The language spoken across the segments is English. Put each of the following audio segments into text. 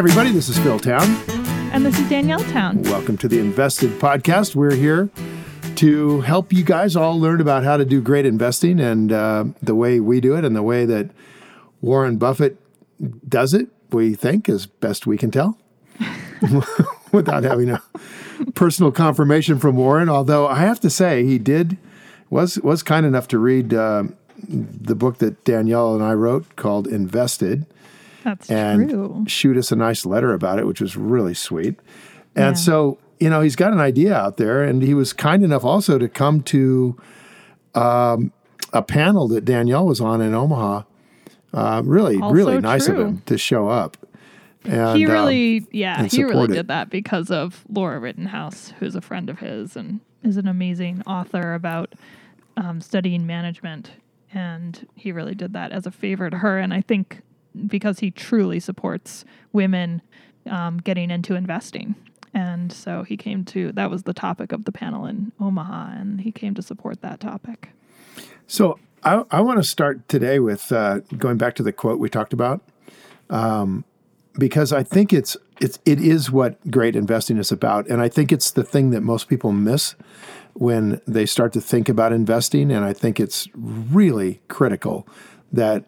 everybody. This is Phil Town. And this is Danielle Town. Welcome to the Invested Podcast. We're here to help you guys all learn about how to do great investing and the way we do it and the way that Warren Buffett does it, we think, as best we can tell, without having a personal confirmation from Warren. Although I have to say he was kind enough to read the book that Danielle and I wrote called Invested. That's and true. Shoot us a nice letter about it, which was really sweet. And so, he's got an idea out there, and he was kind enough also to come to a panel that Danielle was on in Omaha. Really nice of him to show up. And he really did that because of Laura Rittenhouse, who's a friend of his and is an amazing author about studying management. And he really did that as a favor to her. And I think because he truly supports women getting into investing. And so he came to, that was the topic of the panel in Omaha, and he came to support that topic. So I want to start today with going back to the quote we talked about, because I think it is what great investing is about. And I think it's the thing that most people miss when they start to think about investing. And I think it's really critical that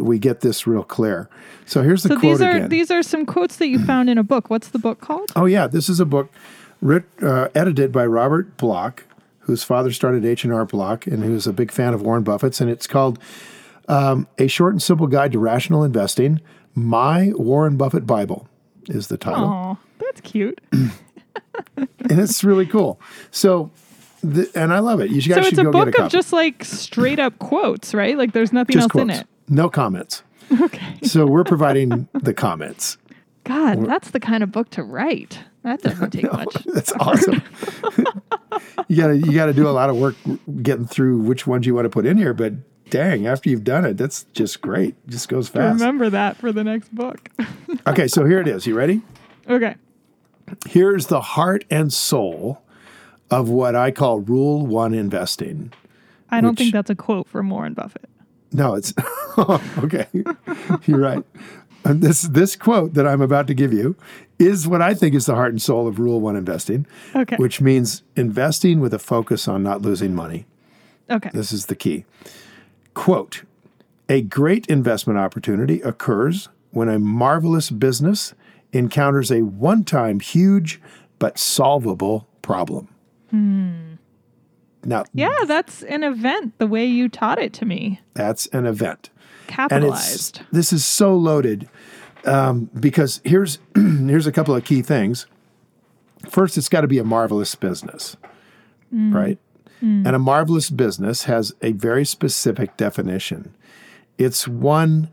we get this real clear. So here's the quote again. These are some quotes that you found in a book. What's the book called? Oh, yeah. This is a book edited by Robert Block, whose father started H&R Block and who's a big fan of Warren Buffett's. And it's called A Short and Simple Guide to Rational Investing, My Warren Buffett Bible is the title. Oh, that's cute. And it's really cool. So... and I love it. You guys should go get a copy. So it's a book of just like straight up quotes, right? Like there's nothing else in it. No comments. Okay. So we're providing the comments. God, that's the kind of book to write. That doesn't take much. That's awesome. You gotta do a lot of work getting through which ones you want to put in here, but dang, after you've done it, that's just great. It just goes fast. Remember that for the next book. Okay, so here it is. You ready? Okay. Here's the heart and soul of what I call Rule 1 Investing. I don't think that's a quote from Warren Buffett. No, it's... okay. You're right. And this quote that I'm about to give you is what I think is the heart and soul of Rule 1 Investing, okay, which means investing with a focus on not losing money. Okay. This is the key. Quote, a great investment opportunity occurs when a marvelous business encounters a one-time huge but solvable problem. Hmm. Now, yeah, that's an event, the way you taught it to me. That's an event. Capitalized. And this is so loaded because here's a couple of key things. First, it's got to be a marvelous business, right? Mm. And a marvelous business has a very specific definition. It's one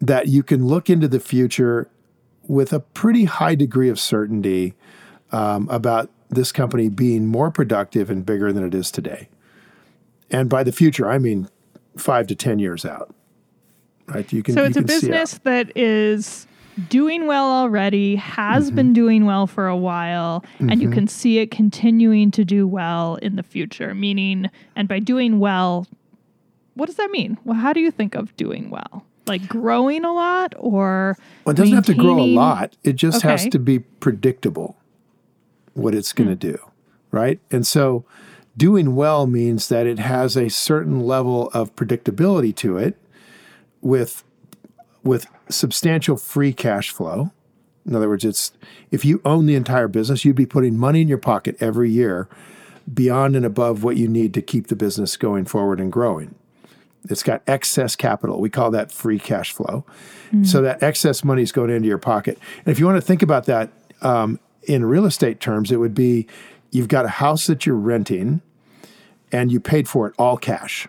that you can look into the future with a pretty high degree of certainty about this company being more productive and bigger than it is today. And by the future, I mean 5 to 10 years out. Right? So it's a business that is doing well already, has been doing well for a while, and you can see it continuing to do well in the future. Meaning, and by doing well, what does that mean? Well, how do you think of doing well? Like growing a lot or well, it doesn't have to grow a lot. It just has to be predictable what it's going to do, right? And so doing well means that it has a certain level of predictability to it with substantial free cash flow. In other words, it's if you own the entire business, you'd be putting money in your pocket every year beyond and above what you need to keep the business going forward and growing. It's got excess capital. We call that free cash flow. Mm. So that excess money is going into your pocket. And if you want to think about that, in real estate terms, it would be you've got a house that you're renting and you paid for it all cash.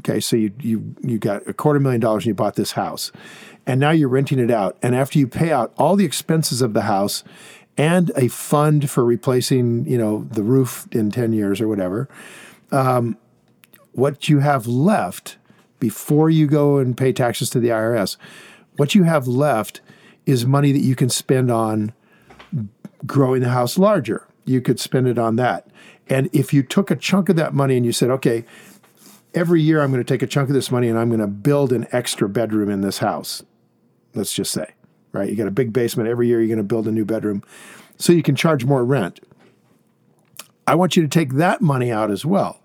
Okay, so you got $250,000 and you bought this house. And now you're renting it out. And after you pay out all the expenses of the house and a fund for replacing, the roof in 10 years or whatever, what you have left before you go and pay taxes to the IRS, what you have left is money that you can spend on growing the house larger. You could spend it on that. And if you took a chunk of that money and you said, okay, every year I'm going to take a chunk of this money and I'm going to build an extra bedroom in this house, let's just say, right? You got a big basement. Every year you're going to build a new bedroom so you can charge more rent. I want you to take that money out as well.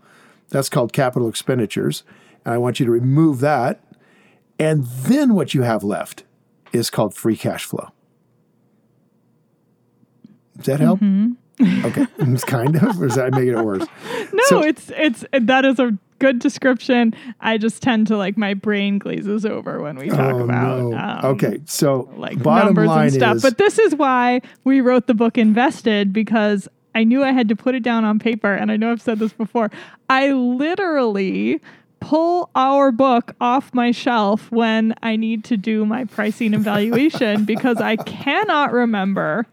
That's called capital expenditures. And I want you to remove that. And then what you have left is called free cash flow. Does that help? Mm-hmm. Okay. It's kind of, or is that making it worse? No, so, it's that is a good description. I just tend to like my brain glazes over when we talk about okay. So like bottom numbers line and stuff. But this is why we wrote the book Invested, because I knew I had to put it down on paper. And I know I've said this before. I literally pull our book off my shelf when I need to do my pricing and valuation because I cannot remember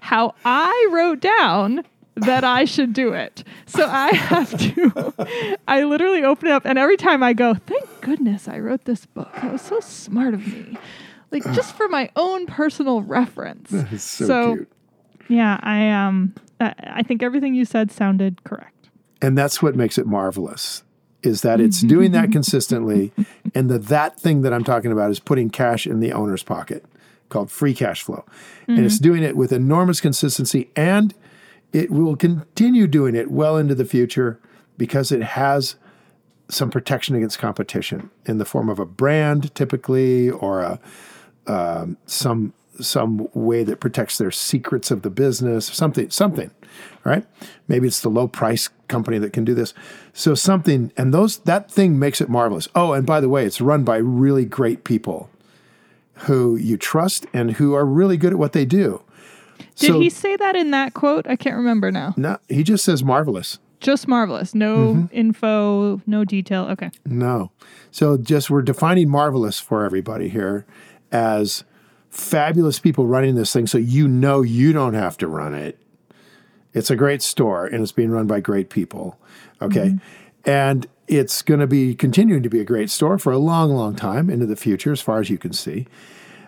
how I wrote down that I should do it. So I have to, I literally open it up and every time I go, thank goodness I wrote this book. That was so smart of me. Like just for my own personal reference. That is so cute. Yeah, I think everything you said sounded correct. And that's what makes it marvelous, is that it's doing that consistently. And that thing that I'm talking about is putting cash in the owner's pocket, called free cash flow. Mm-hmm. And it's doing it with enormous consistency, and it will continue doing it well into the future because it has some protection against competition in the form of a brand typically, or a some way that protects their secrets of the business, something, right? Maybe it's the low price company that can do this. So something, and that thing makes it marvelous. Oh, and by the way, it's run by really great people who you trust and who are really good at what they do. Did he say that in that quote? I can't remember now. No, he just says marvelous. Just marvelous. No info, no detail. Okay. No. So just we're defining marvelous for everybody here as fabulous people running this thing, so you don't have to run it. It's a great store, and it's being run by great people, okay? Mm-hmm. And it's going to be continuing to be a great store for a long, long time into the future, as far as you can see.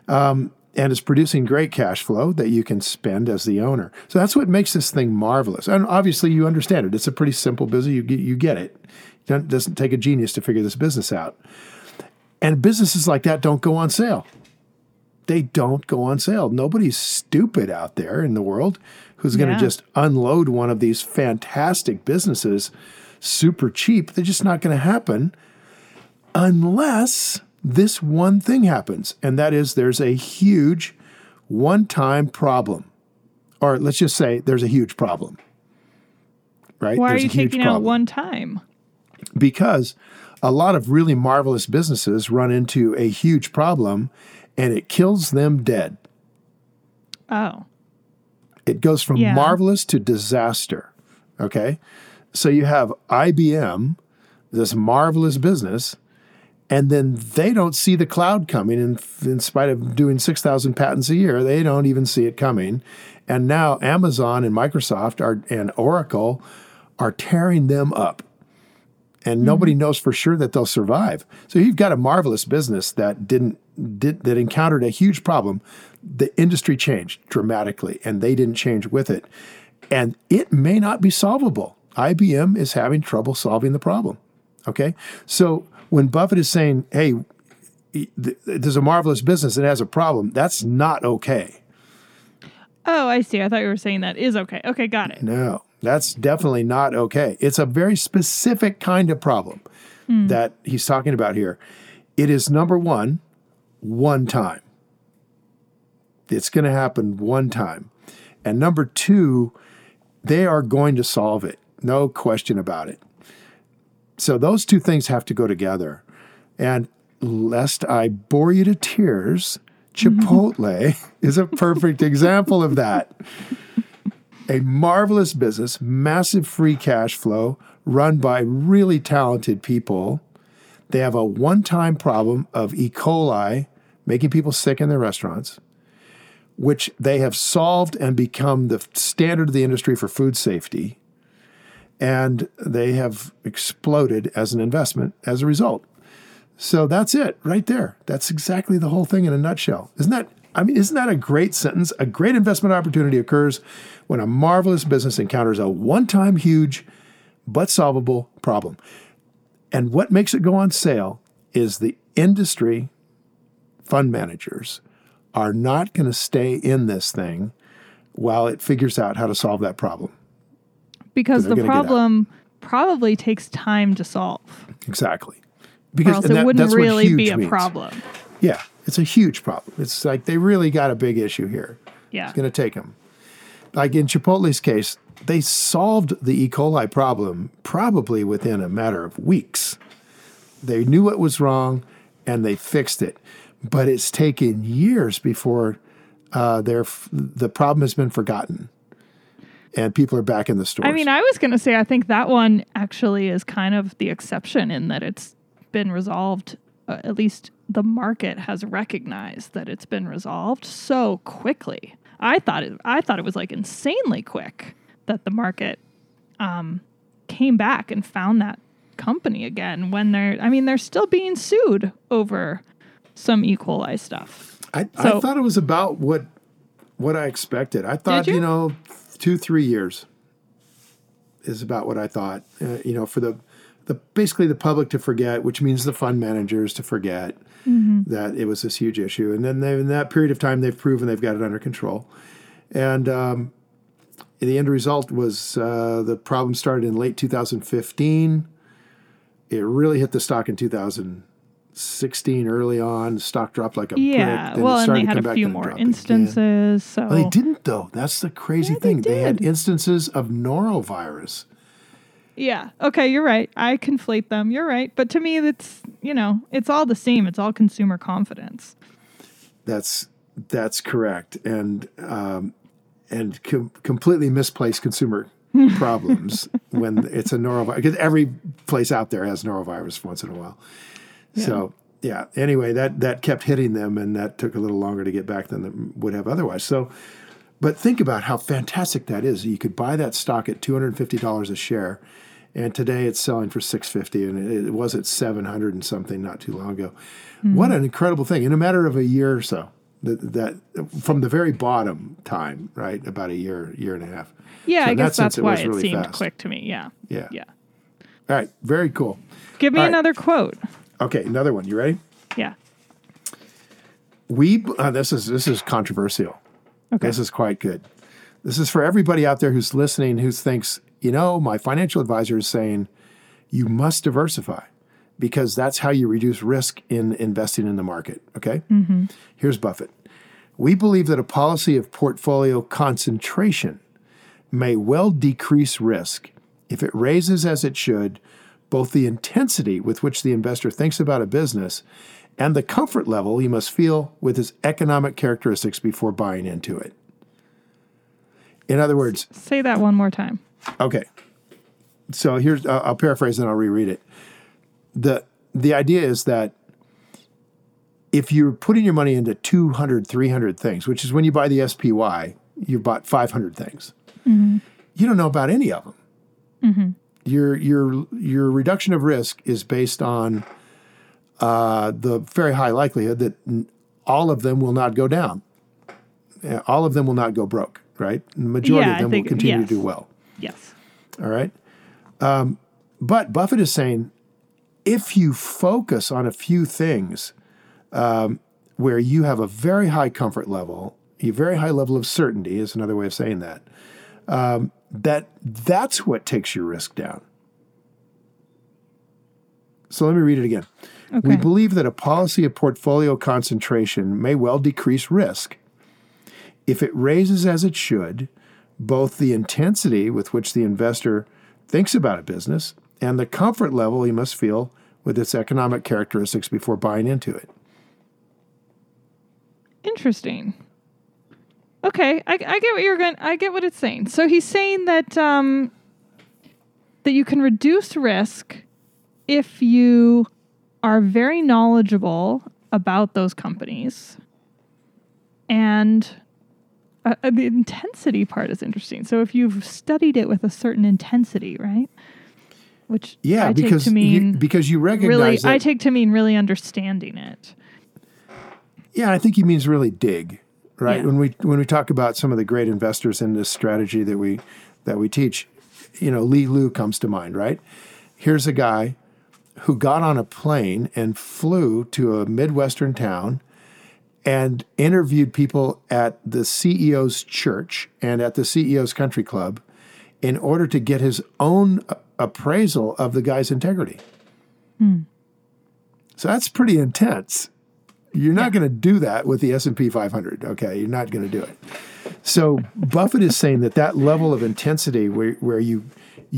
And it's producing great cash flow that you can spend as the owner. So that's what makes this thing marvelous. And obviously, you understand it. It's a pretty simple business. You get it. It doesn't take a genius to figure this business out. And businesses like that don't go on sale. They don't go on sale. Nobody's stupid out there in the world who's going to just unload one of these fantastic businesses super cheap. They're just not going to happen unless this one thing happens, and that is there's a huge one-time problem. Or let's just say there's a huge problem, right? Why are you taking out one time? Because a lot of really marvelous businesses run into a huge problem, and it kills them dead. Oh. It goes from marvelous to disaster, okay? So you have IBM, this marvelous business, and then they don't see the cloud coming. And in spite of doing 6,000 patents a year, they don't even see it coming. And now Amazon and Microsoft and Oracle are tearing them up. And nobody knows for sure that they'll survive. So you've got a marvelous business that that encountered a huge problem. The industry changed dramatically, and they didn't change with it. And it may not be solvable. IBM is having trouble solving the problem, okay? So when Buffett is saying, hey, there's a marvelous business that has a problem, that's not okay. Oh, I see. I thought you were saying that is okay. Okay, got it. No, that's definitely not okay. It's a very specific kind of problem that he's talking about here. It is, number one time. It's going to happen one time. And number two, they are going to solve it. No question about it. So those two things have to go together. And lest I bore you to tears, Chipotle is a perfect example of that. A marvelous business, massive free cash flow, run by really talented people. They have a one-time problem of E. coli making people sick in their restaurants, which they have solved and become the standard of the industry for food safety. And they have exploded as an investment as a result. So that's it right there. That's exactly the whole thing in a nutshell. Isn't that a great sentence? A great investment opportunity occurs when a marvelous business encounters a one-time huge but solvable problem. And what makes it go on sale is the industry fund managers are not going to stay in this thing while it figures out how to solve that problem. Because the problem probably takes time to solve. Exactly. Because or else it wouldn't really be a problem. Yeah, it's a huge problem. It's like they really got a big issue here. Yeah. It's going to take them. Like in Chipotle's case, they solved the E. coli problem probably within a matter of weeks. They knew what was wrong and they fixed it. But it's taken years before the problem has been forgotten and people are back in the stores. I mean, I was going to say, I think that one actually is kind of the exception in that it's been resolved, at least the market has recognized that it's been resolved so quickly. I thought it was like insanely quick that the market came back and found that company again when they're still being sued over some E. coli stuff. I thought it was about what I expected. I thought, 2-3 years is about what I thought, for the basically the public to forget, which means the fund managers to forget that it was this huge issue. And then in that period of time, they've proven they've got it under control. And the end result was the problem started in late 2015. It really hit the stock in 2016 early on. Stock dropped like a brick. Then it started and they had a few more instances. So. Well, they didn't, though. That's the crazy thing. They had instances of norovirus. Yeah. Okay. You're right. I conflate them. You're right. But to me, that's, it's all the same. It's all consumer confidence. That's correct. And completely misplaced consumer problems when it's a norovirus. Because every place out there has norovirus once in a while. Yeah. So, yeah. Anyway, that kept hitting them and that took a little longer to get back than it would have otherwise. So, but think about how fantastic that is. You could buy that stock at $250 a share. And today it's selling for $650, and it was at $700 and something not too long ago. Mm-hmm. What an incredible thing. In a matter of a year or so, that from the very bottom time, right, about a year and a half. Yeah, so I guess that's why it seemed quick to me, yeah. All right, very cool. Give me another quote. Okay, another one. You ready? Yeah. This is controversial. Okay. This is quite good. This is for everybody out there who's listening who thinks, my financial advisor is saying you must diversify because that's how you reduce risk in investing in the market, okay? Mm-hmm. Here's Buffett. We believe that a policy of portfolio concentration may well decrease risk if it raises, as it should, both the intensity with which the investor thinks about a business and the comfort level he must feel with his economic characteristics before buying into it. In other words... Say that one more time. Okay. So here's... I'll paraphrase and I'll reread it. The idea is that if you're putting your money into 200, 300 things, which is when you buy the SPY, you bought 500 things. Mm-hmm. You don't know about any of them. Mm-hmm. Your reduction of risk is based on... the very high likelihood that all of them will not go down. All of them will not go broke, right? The majority of them will continue to do well. Yes. All right? But Buffett is saying, if you focus on a few things where you have a very high comfort level, a very high level of certainty is another way of saying that, that's what takes your risk down. So let me read it again. Okay. We believe that a policy of portfolio concentration may well decrease risk if it raises, as it should, both the intensity with which the investor thinks about a business and the comfort level he must feel with its economic characteristics before buying into it. Interesting. Okay, I get what you're going. I get what it's saying. So he's saying that that you can reduce risk if you are very knowledgeable about those companies. And the intensity part is interesting. So if you've studied it with a certain intensity, right? Which because you recognize really, that, I take to mean really understanding it. Yeah, I think he means really dig, right? Yeah. When we talk about some of the great investors in this strategy that we teach, Li Lu comes to mind, right? Here's a guy who got on a plane and flew to a Midwestern town and interviewed people at the CEO's church and at the CEO's country club in order to get his own appraisal of the guy's integrity. Mm. So that's pretty intense. You're not going to do that with the S&P 500, okay? You're not going to do it. So Buffett is saying that that level of intensity where you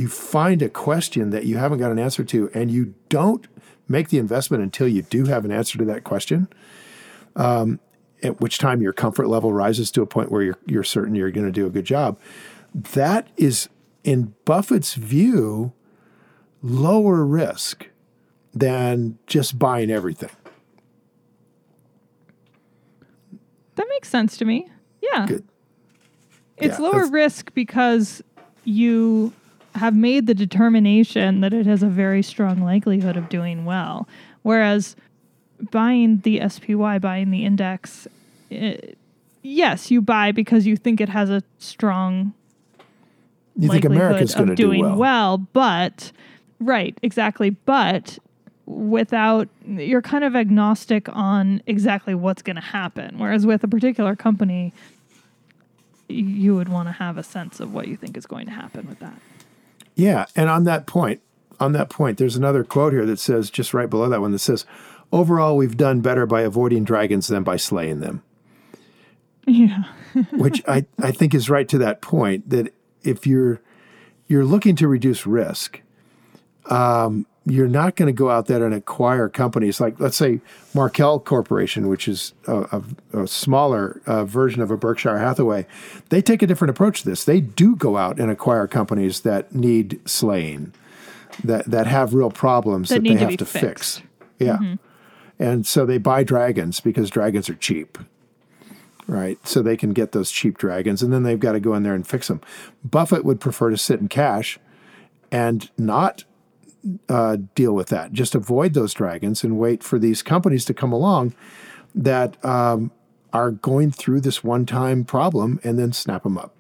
find a question that you haven't got an answer to and you don't make the investment until you do have an answer to that question, at which time your comfort level rises to a point where you're certain you're going to do a good job. That is, in Buffett's view, lower risk than just buying everything. That makes sense to me. Yeah. Good. It's lower risk because you have made the determination that it has a very strong likelihood of doing well. Whereas buying the SPY, buying the index, yes, you buy because you think it has a strong likelihood America's of doing well, but... Right, exactly. But without, you're kind of agnostic on exactly what's going to happen. Whereas with a particular company, you would want to have a sense of what you think is going to happen with that. Yeah. And on that point, there's another quote here that says, just right below that one, that says, overall, we've done better by avoiding dragons than by slaying them. Yeah. Which I think is right to that point, that if you're looking to reduce risk, you're not going to go out there and acquire companies like, let's say, Markel Corporation, which is a smaller version of a Berkshire Hathaway. They take a different approach to this. They do go out and acquire companies that need slaying, that have real problems that they have to fix. Yeah. Mm-hmm. And so they buy dragons because dragons are cheap, right? So they can get those cheap dragons, and then they've got to go in there and fix them. Buffett would prefer to sit in cash and not deal with that. Just avoid those dragons and wait for these companies to come along that are going through this one-time problem and then snap them up.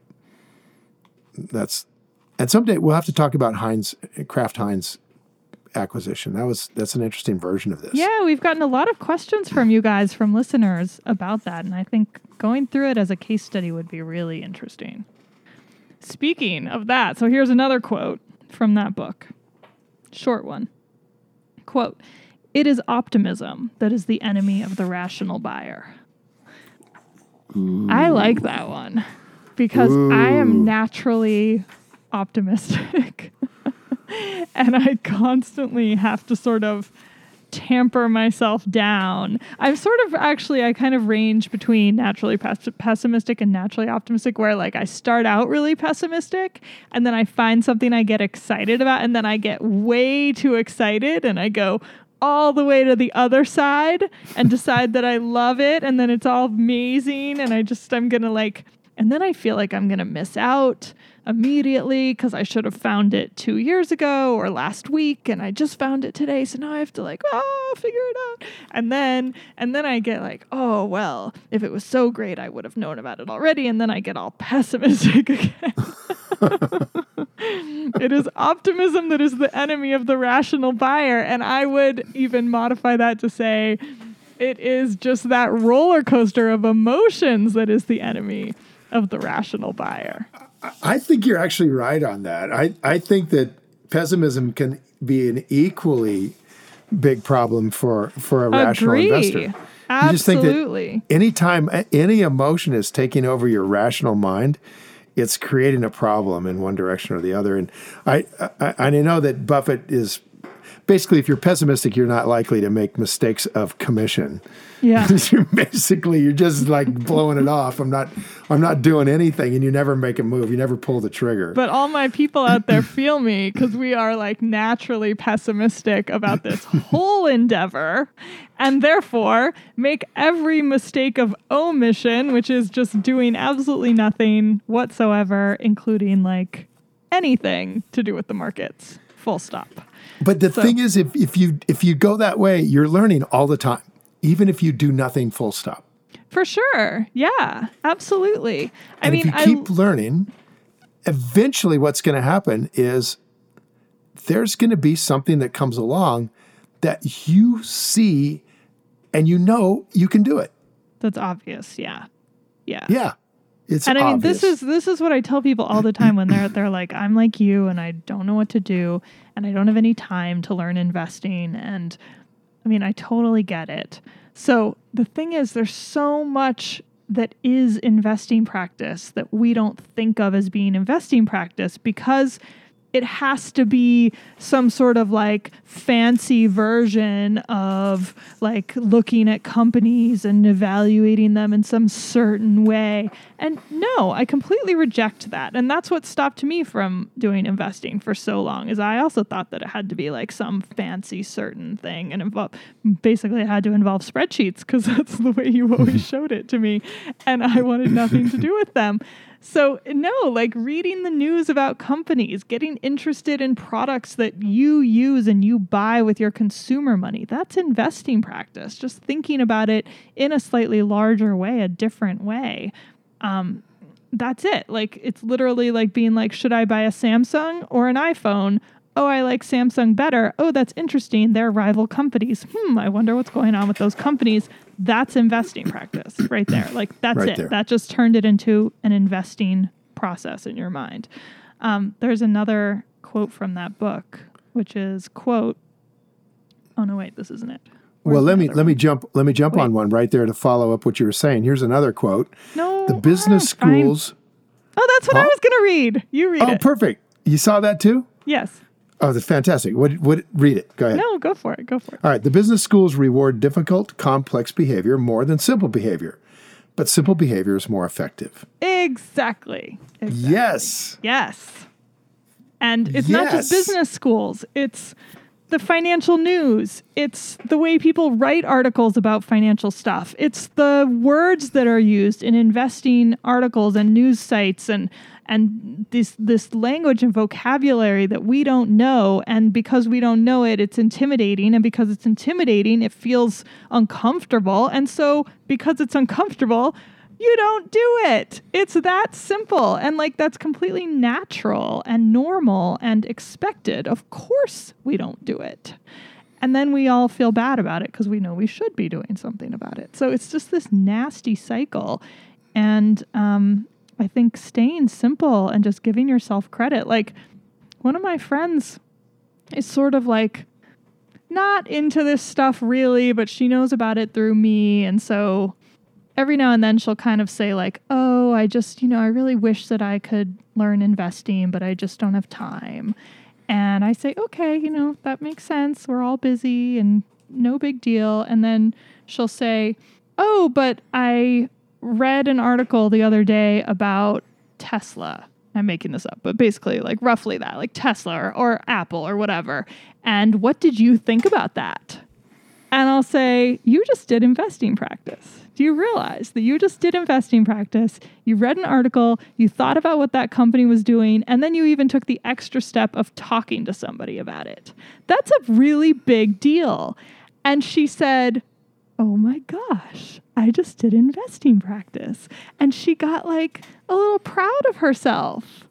And someday we'll have to talk about Kraft Heinz acquisition. That's an interesting version of this. Yeah, we've gotten a lot of questions from you guys, from listeners, about that, and I think going through it as a case study would be really interesting. Speaking of that, so here's another quote from that book. Short one. Quote, "It is optimism that is the enemy of the rational buyer." Ooh. I like that one because I am naturally optimistic and I constantly have to sort of tamper myself down. I'm sort of I kind of range between naturally pessimistic and naturally optimistic, where like I start out really pessimistic and then I find something I get excited about and then I get way too excited and I go all the way to the other side and decide that I love it and then it's all amazing and and then I feel like I'm going to miss out immediately because I should have found it 2 years ago or last week and I just found it today. So now I have to figure it out. And then I get like, oh, well, if it was so great, I would have known about it already. And then I get all pessimistic again. It is optimism that is the enemy of the rational buyer. And I would even modify that to say it is just that roller coaster of emotions that is the enemy of the rational buyer. I think you're actually right on that. I think that pessimism can be an equally big problem for a rational investor. Absolutely. You just think that anytime any emotion is taking over your rational mind, it's creating a problem in one direction or the other. And I know that Buffett is basically, if you're pessimistic, you're not likely to make mistakes of commission. Yeah. Basically, you're just like blowing it off. I'm not doing anything, and you never make a move. You never pull the trigger. But all my people out there feel me because we are like naturally pessimistic about this whole endeavor, and therefore make every mistake of omission, which is just doing absolutely nothing whatsoever, including like anything to do with the markets. Full stop. But the thing is, if you go that way, you're learning all the time, even if you do nothing full stop. For sure. Yeah, absolutely. If you keep learning, eventually what's going to happen is there's going to be something that comes along that you see and you know you can do it. That's obvious. Yeah. Yeah. Yeah. It's and I mean, obvious. this is what I tell people all the time when they're like, I'm like you and I don't know what to do and I don't have any time to learn investing. And I mean, I totally get it. So the thing is, there's so much that is investing practice that we don't think of as being investing practice because it has to be some sort of like fancy version of like looking at companies and evaluating them in some certain way. And no, I completely reject that. And that's what stopped me from doing investing for so long, is I also thought that it had to be like some fancy certain thing and basically it had to involve spreadsheets because that's the way you always showed it to me. And I wanted nothing to do with them. So no, like reading the news about companies, getting interested in products that you use and you buy with your consumer money, that's investing practice. Just thinking about it in a slightly larger way, a different way. That's it. Like, it's literally like being like, should I buy a Samsung or an iPhone? Oh, I like Samsung better. Oh, that's interesting. They're rival companies. I wonder what's going on with those companies. That's investing practice right there. Like, that's right it. There. That just turned it into an investing process in your mind. There's another quote from that book, which is, quote, oh, no, wait, this isn't it. Where's well, let me jump wait. On one right there to follow up what you were saying. Here's another quote. No. The business schools. Oh, that's what I was going to read. You read it. Oh, perfect. You saw that too? Yes. Oh, that's fantastic. Read it. Go ahead. No, go for it. Go for it. All right. The business schools reward difficult, complex behavior more than simple behavior. But simple behavior is more effective. Exactly. Yes. And it's not just business schools. It's the financial news. It's the way people write articles about financial stuff. It's the words that are used in investing articles and news sites and this language and vocabulary that we don't know. And because we don't know it, it's intimidating. And because it's intimidating, it feels uncomfortable. And so because it's uncomfortable, you don't do it. It's that simple. And like, that's completely natural and normal and expected. Of course we don't do it. And then we all feel bad about it because we know we should be doing something about it. So it's just this nasty cycle. And I think staying simple and just giving yourself credit. Like, one of my friends is sort of like not into this stuff really, but she knows about it through me. And so every now and then she'll kind of say like, oh, I just, I really wish that I could learn investing, but I just don't have time. And I say, okay, that makes sense. We're all busy and no big deal. And then she'll say, oh, but I read an article the other day about Tesla. I'm making this up, but basically like roughly that, like Tesla or Apple or whatever. And what did you think about that? And I'll say, you just did investing practice. Do you realize that you just did investing practice? You read an article, you thought about what that company was doing, and then you even took the extra step of talking to somebody about it. That's a really big deal. And she said, oh my gosh, I just did investing practice. And she got like a little proud of herself.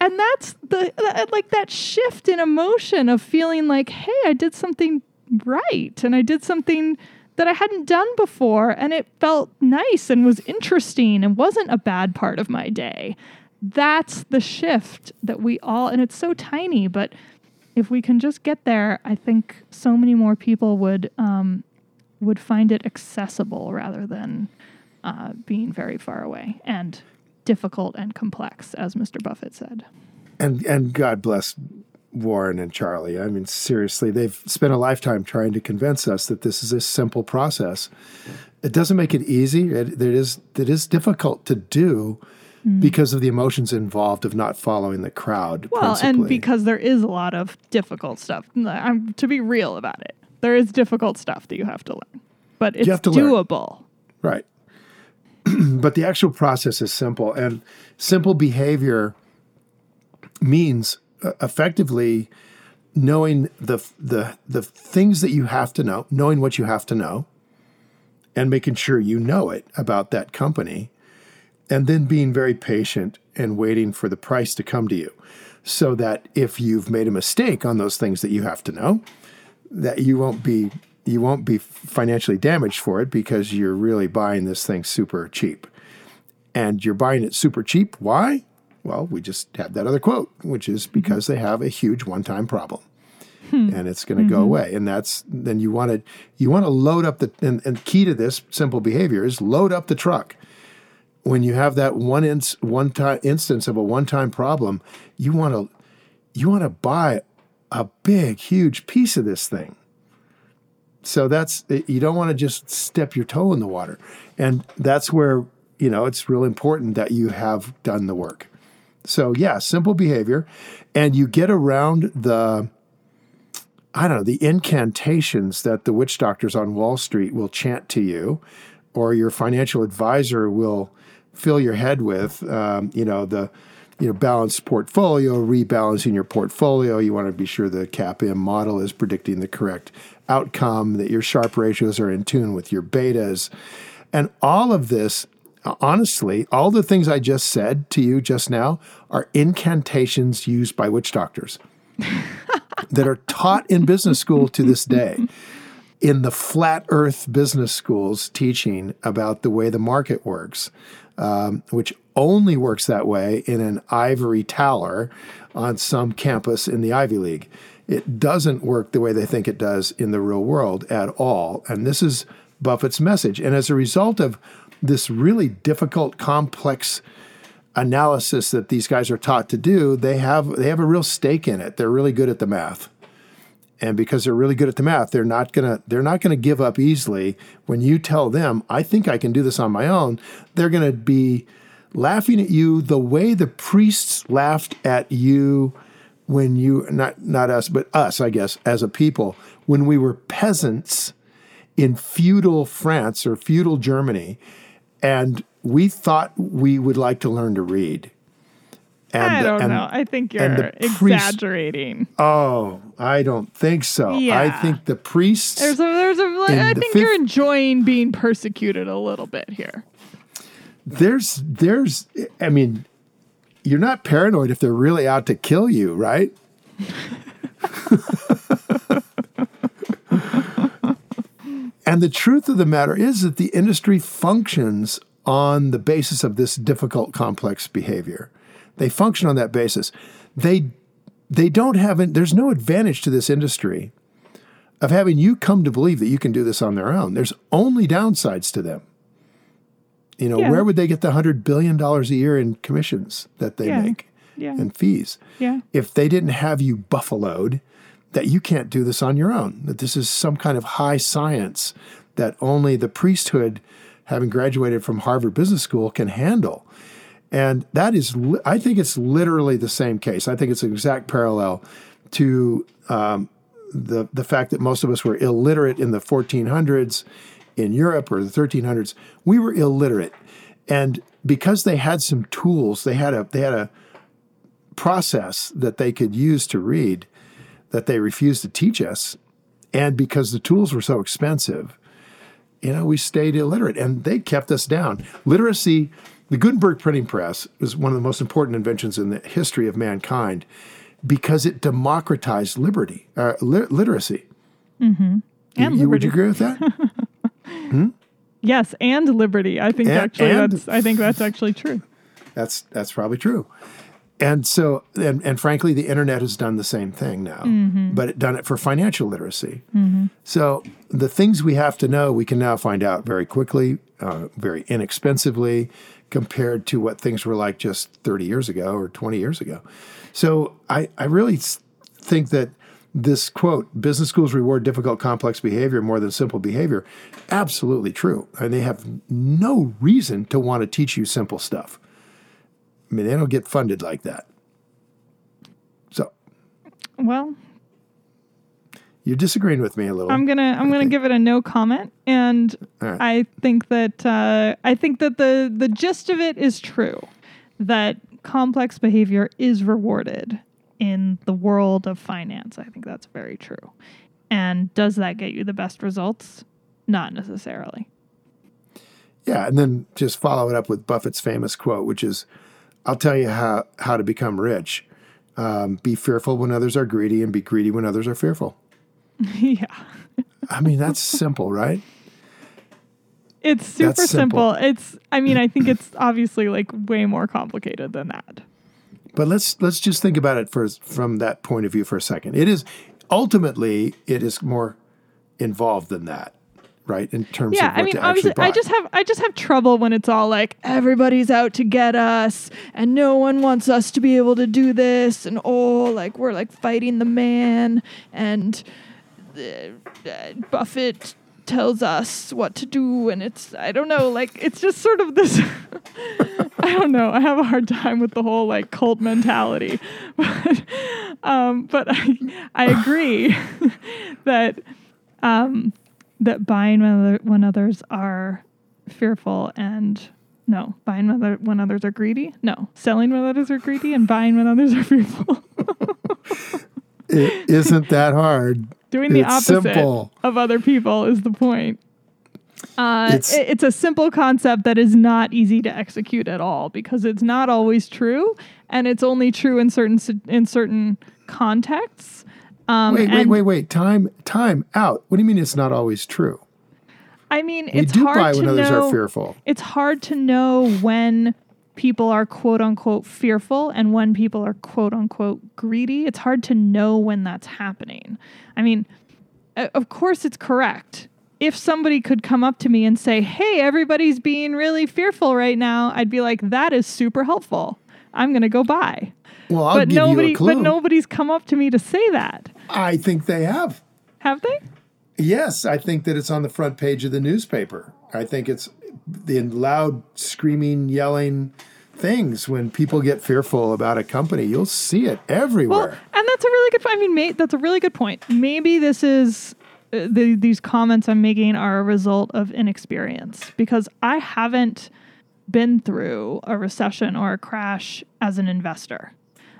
And that's that shift in emotion of feeling like, hey, I did something right. And I did something that I hadn't done before. And it felt nice and was interesting and wasn't a bad part of my day. That's the shift that we all, and it's so tiny, but if we can just get there, I think so many more people would find it accessible rather than being very far away and difficult and complex, as Mr. Buffett said. And God bless Warren and Charlie. I mean, seriously, they've spent a lifetime trying to convince us that this is a simple process. It doesn't make it easy. It is difficult to do because of the emotions involved of not following the crowd. Well, and because there is a lot of difficult stuff. To be real about it, there is difficult stuff that you have to learn, but it's doable. Learn. Right. But the actual process is simple, and simple behavior means effectively knowing the things that you have to know, knowing what you have to know, and making sure you know it about that company, and then being very patient and waiting for the price to come to you, so that if you've made a mistake on those things that you have to know, that you won't be you won't be financially damaged for it because you're really buying this thing super cheap. And you're buying it super cheap. Why? Well, we just had that other quote, which is because they have a huge one-time problem. And it's going to go away. And then you want to load up and key to this simple behavior is load up the truck. When you have that one-time instance of a one-time problem, you want to buy a big, huge piece of this thing. So you don't want to just step your toe in the water. And that's where, it's real important that you have done the work. So yeah, simple behavior. And you get around the incantations that the witch doctors on Wall Street will chant to you, or your financial advisor will fill your head with, balanced portfolio, rebalancing your portfolio. You want to be sure the CAPM model is predicting the correct outcome, that your Sharpe ratios are in tune with your betas. And all of this, honestly, all the things I just said to you just now are incantations used by witch doctors. that are taught in business school to this day, in the flat earth business schools teaching about the way the market works, which only works that way in an ivory tower on some campus in the Ivy League. It doesn't work the way they think it does in the real world at all. And this is Buffett's message. And as a result of this really difficult, complex analysis that these guys are taught to do, they have a real stake in it. They're really good at the math. And because they're really good at the math, they're not going to give up easily. When you tell them, I think I can do this on my own, they're going to be laughing at you the way the priests laughed at you when you, not us, but us, I guess, as a people, when we were peasants in feudal France or feudal Germany, and we thought we would like to learn to read. And, I don't know. I think you're exaggerating. Oh, I don't think so. Yeah. I think the priests... you're enjoying being persecuted a little bit here. You're not paranoid if they're really out to kill you, right? And the truth of the matter is that the industry functions on the basis of this difficult, complex behavior. They function on that basis. They don't have, there's no advantage to this industry of having you come to believe that you can do this on their own. There's only downsides to them. Where would they get the $100 billion a year in commissions that they make and fees? Yeah. If they didn't have you buffaloed, that you can't do this on your own, that this is some kind of high science that only the priesthood, having graduated from Harvard Business School, can handle. And that is, I think it's literally the same case. I think it's an exact parallel to the fact that most of us were illiterate in the 1400s in Europe, or the 1300s. We were illiterate. And because they had some tools, they had a process that they could use to read that they refused to teach us. And because the tools were so expensive, we stayed illiterate, and they kept us down. Literacy, the Gutenberg printing press, is one of the most important inventions in the history of mankind because it democratized literacy. Mm-hmm. And liberty. Would you agree with that? Hmm? Yes, and liberty. I think that's actually true. That's probably true. And so, and frankly, the internet has done the same thing now, but it done it for financial literacy. Mm-hmm. So the things we have to know, we can now find out very quickly, very inexpensively, compared to what things were like just 30 years ago or 20 years ago. So I really think that this quote, business schools reward difficult, complex behavior more than simple behavior, absolutely true. And they have no reason to want to teach you simple stuff. I mean, they don't get funded like that. So, well, you're disagreeing with me a little. I'm gonna give it a no comment, and right. I think that the gist of it is true, that complex behavior is rewarded in the world of finance. I think that's very true. And does that get you the best results? Not necessarily. Yeah, and then just follow it up with Buffett's famous quote, which is, I'll tell you how to become rich. Be fearful when others are greedy, and be greedy when others are fearful. Yeah. I mean, that's simple, right? It's super simple. It's, I mean, I think it's obviously like way more complicated than that. But let's just think about it from that point of view for a second. It is ultimately it is more involved than that, right? In terms of what to actually buy. I just have trouble when it's all like everybody's out to get us and no one wants us to be able to do this and like we're like fighting the man and Buffett tells us what to do and it's I don't know, like it's just sort of this I don't know, I have a hard time with the whole like cult mentality but I agree that that buying when others are fearful and no buying when others are greedy no selling when others are greedy and buying when others are fearful it isn't that hard. Doing the opposite of other people is the point. It's a simple concept that is not easy to execute at all because it's not always true, and it's only true in certain contexts. Wait! Time out. What do you mean it's not always true? I mean, it's hard to know. We do buy when others are fearful. It's hard to know when people are quote unquote fearful and when people are quote unquote greedy. It's hard to know when that's happening. I mean, of course it's correct. If somebody could come up to me and say, hey, everybody's being really fearful right now, I'd be like, that is super helpful. I'm going to go buy. Well, I'll give you a clue. But nobody's come up to me to say that. I think they have. Have they? Yes. I think that it's on the front page of the newspaper. I think it's the loud screaming, yelling things when people get fearful about a company. You'll see it everywhere. Well, and that's a really good point. I mean, that's a really good point. Maybe this is these comments I'm making are a result of inexperience because I haven't been through a recession or a crash as an investor.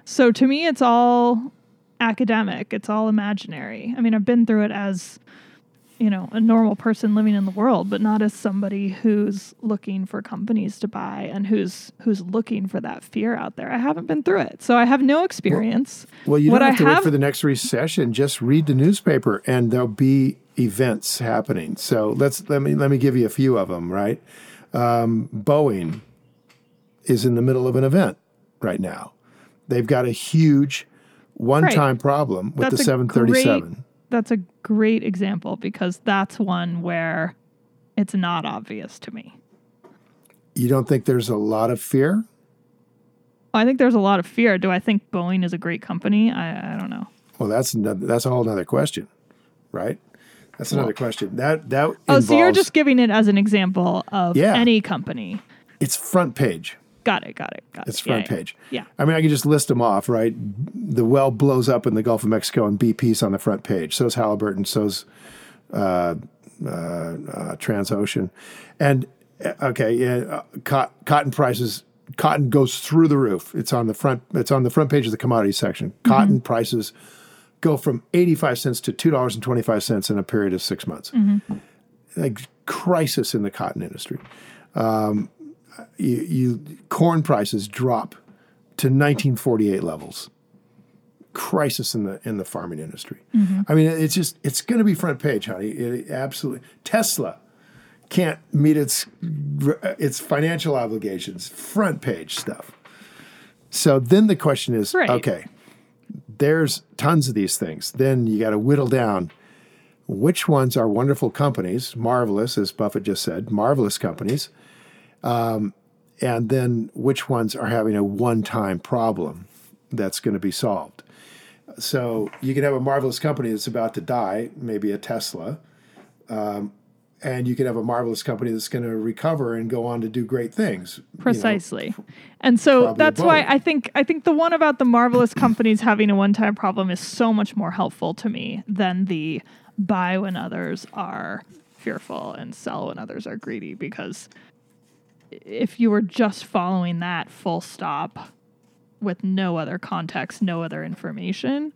So to me, it's all academic. It's all imaginary. I mean, I've been through it as a normal person living in the world, but not as somebody who's looking for companies to buy and who's looking for that fear out there. I haven't been through it, so I have no experience. Well, you don't have to wait for the next recession. Just read the newspaper, and there'll be events happening. So let me give you a few of them. Right, Boeing is in the middle of an event right now. They've got a huge one-time problem with the 737. That's a great example because that's one where it's not obvious to me. You don't think there's a lot of fear? I think there's a lot of fear. Do I think Boeing is a great company? I don't know. Well, that's a whole other question, right? That's another question. That involves... so you're just giving it as an example of any company. It's front page. Got it. It's front page. Yeah. I mean, I can just list them off, right? The well blows up in the Gulf of Mexico and BP's on the front page. So is Halliburton. So is Transocean. And, cotton prices. Cotton goes through the roof. It's on the front page of the commodity section. Cotton prices go from 85 cents to $2.25 in a period of 6 months. Mm-hmm. Like crisis in the cotton industry. Corn prices drop to 1948 levels. Crisis in the farming industry. Mm-hmm. I mean, it's going to be front page, honey. It absolutely. Tesla can't meet its financial obligations. Front page stuff. So then the question is, okay, there's tons of these things. Then you got to whittle down. Which ones are wonderful companies? Marvelous, as Buffett just said. Marvelous companies. And then which ones are having a one-time problem that's going to be solved. So you can have a marvelous company that's about to die, maybe a Tesla, and you can have a marvelous company that's going to recover and go on to do great things. Precisely. And so that's why I think the one about the marvelous companies having a one-time problem is so much more helpful to me than the buy when others are fearful and sell when others are greedy, because if you were just following that full stop with no other context, no other information,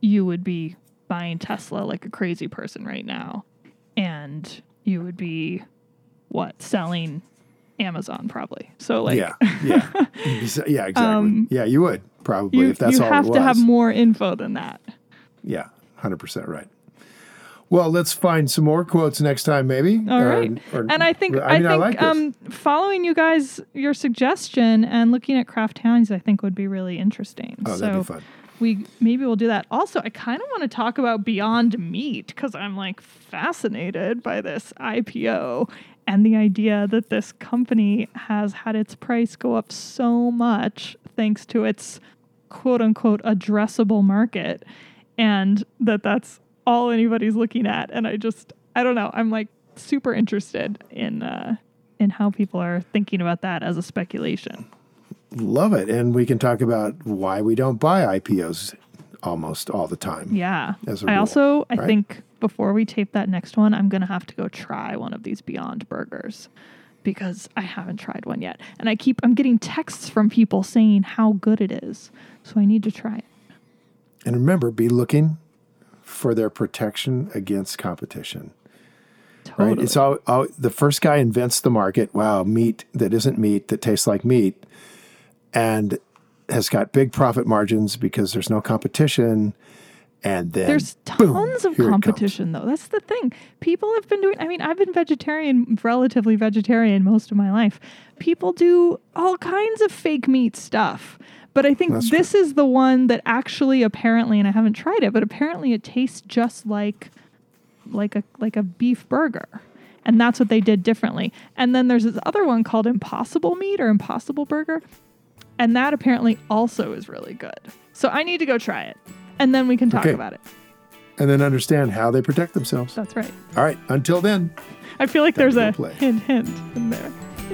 you would be buying Tesla like a crazy person right now. And you would be, selling Amazon probably. So like... Yeah. Yeah, exactly. You would probably, if that's all it was. You have to have more info than that. Yeah, 100% right. Well, let's find some more quotes next time, maybe. All right. I think following you guys, your suggestion, and looking at Kraft Heinz, I think would be really interesting. Oh, that'd be fun. Maybe we'll do that. Also, I kind of want to talk about Beyond Meat because I'm like fascinated by this IPO and the idea that this company has had its price go up so much thanks to its quote unquote addressable market, and that's all anybody's looking at. And I don't know. I'm like super interested in how people are thinking about that as a speculation. Love it. And we can talk about why we don't buy IPOs almost all the time. Yeah. I think before we tape that next one, I'm going to have to go try one of these Beyond Burgers because I haven't tried one yet. And I'm getting texts from people saying how good it is. So I need to try it. And remember, be looking for their protection against competition. Totally. Right? It's all the first guy invents the market. Wow. Meat that isn't meat that tastes like meat. And has got big profit margins because there's no competition. And then there's tons of competition, though. That's the thing. People have been doing, I've been relatively vegetarian most of my life. People do all kinds of fake meat stuff. But I think this is the one that actually apparently, and I haven't tried it, but apparently it tastes just like a beef burger. And that's what they did differently. And then there's this other one called Impossible Meat or Impossible Burger. And that apparently also is really good. So I need to go try it. And then we can talk about it. And then understand how they protect themselves. That's right. All right. Until then. I feel like there's a hint in there.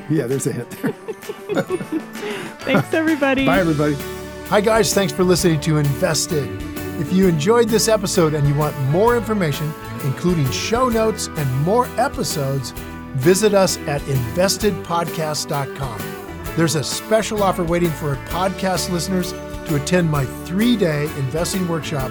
Yeah, there's a hint there. Thanks, everybody. Bye, everybody. Hi, guys. Thanks for listening to Invested. If you enjoyed this episode and you want more information, including show notes and more episodes, visit us at investedpodcast.com. There's a special offer waiting for podcast listeners to attend my 3-day investing workshop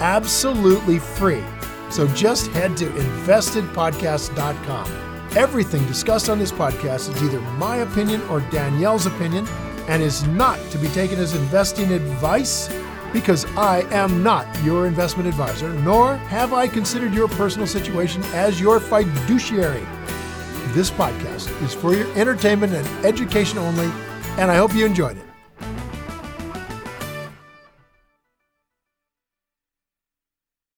absolutely free. So just head to investedpodcast.com. Everything discussed on this podcast is either my opinion or Danielle's opinion and is not to be taken as investing advice because I am not your investment advisor, nor have I considered your personal situation as your fiduciary. This podcast is for your entertainment and education only, and I hope you enjoyed it.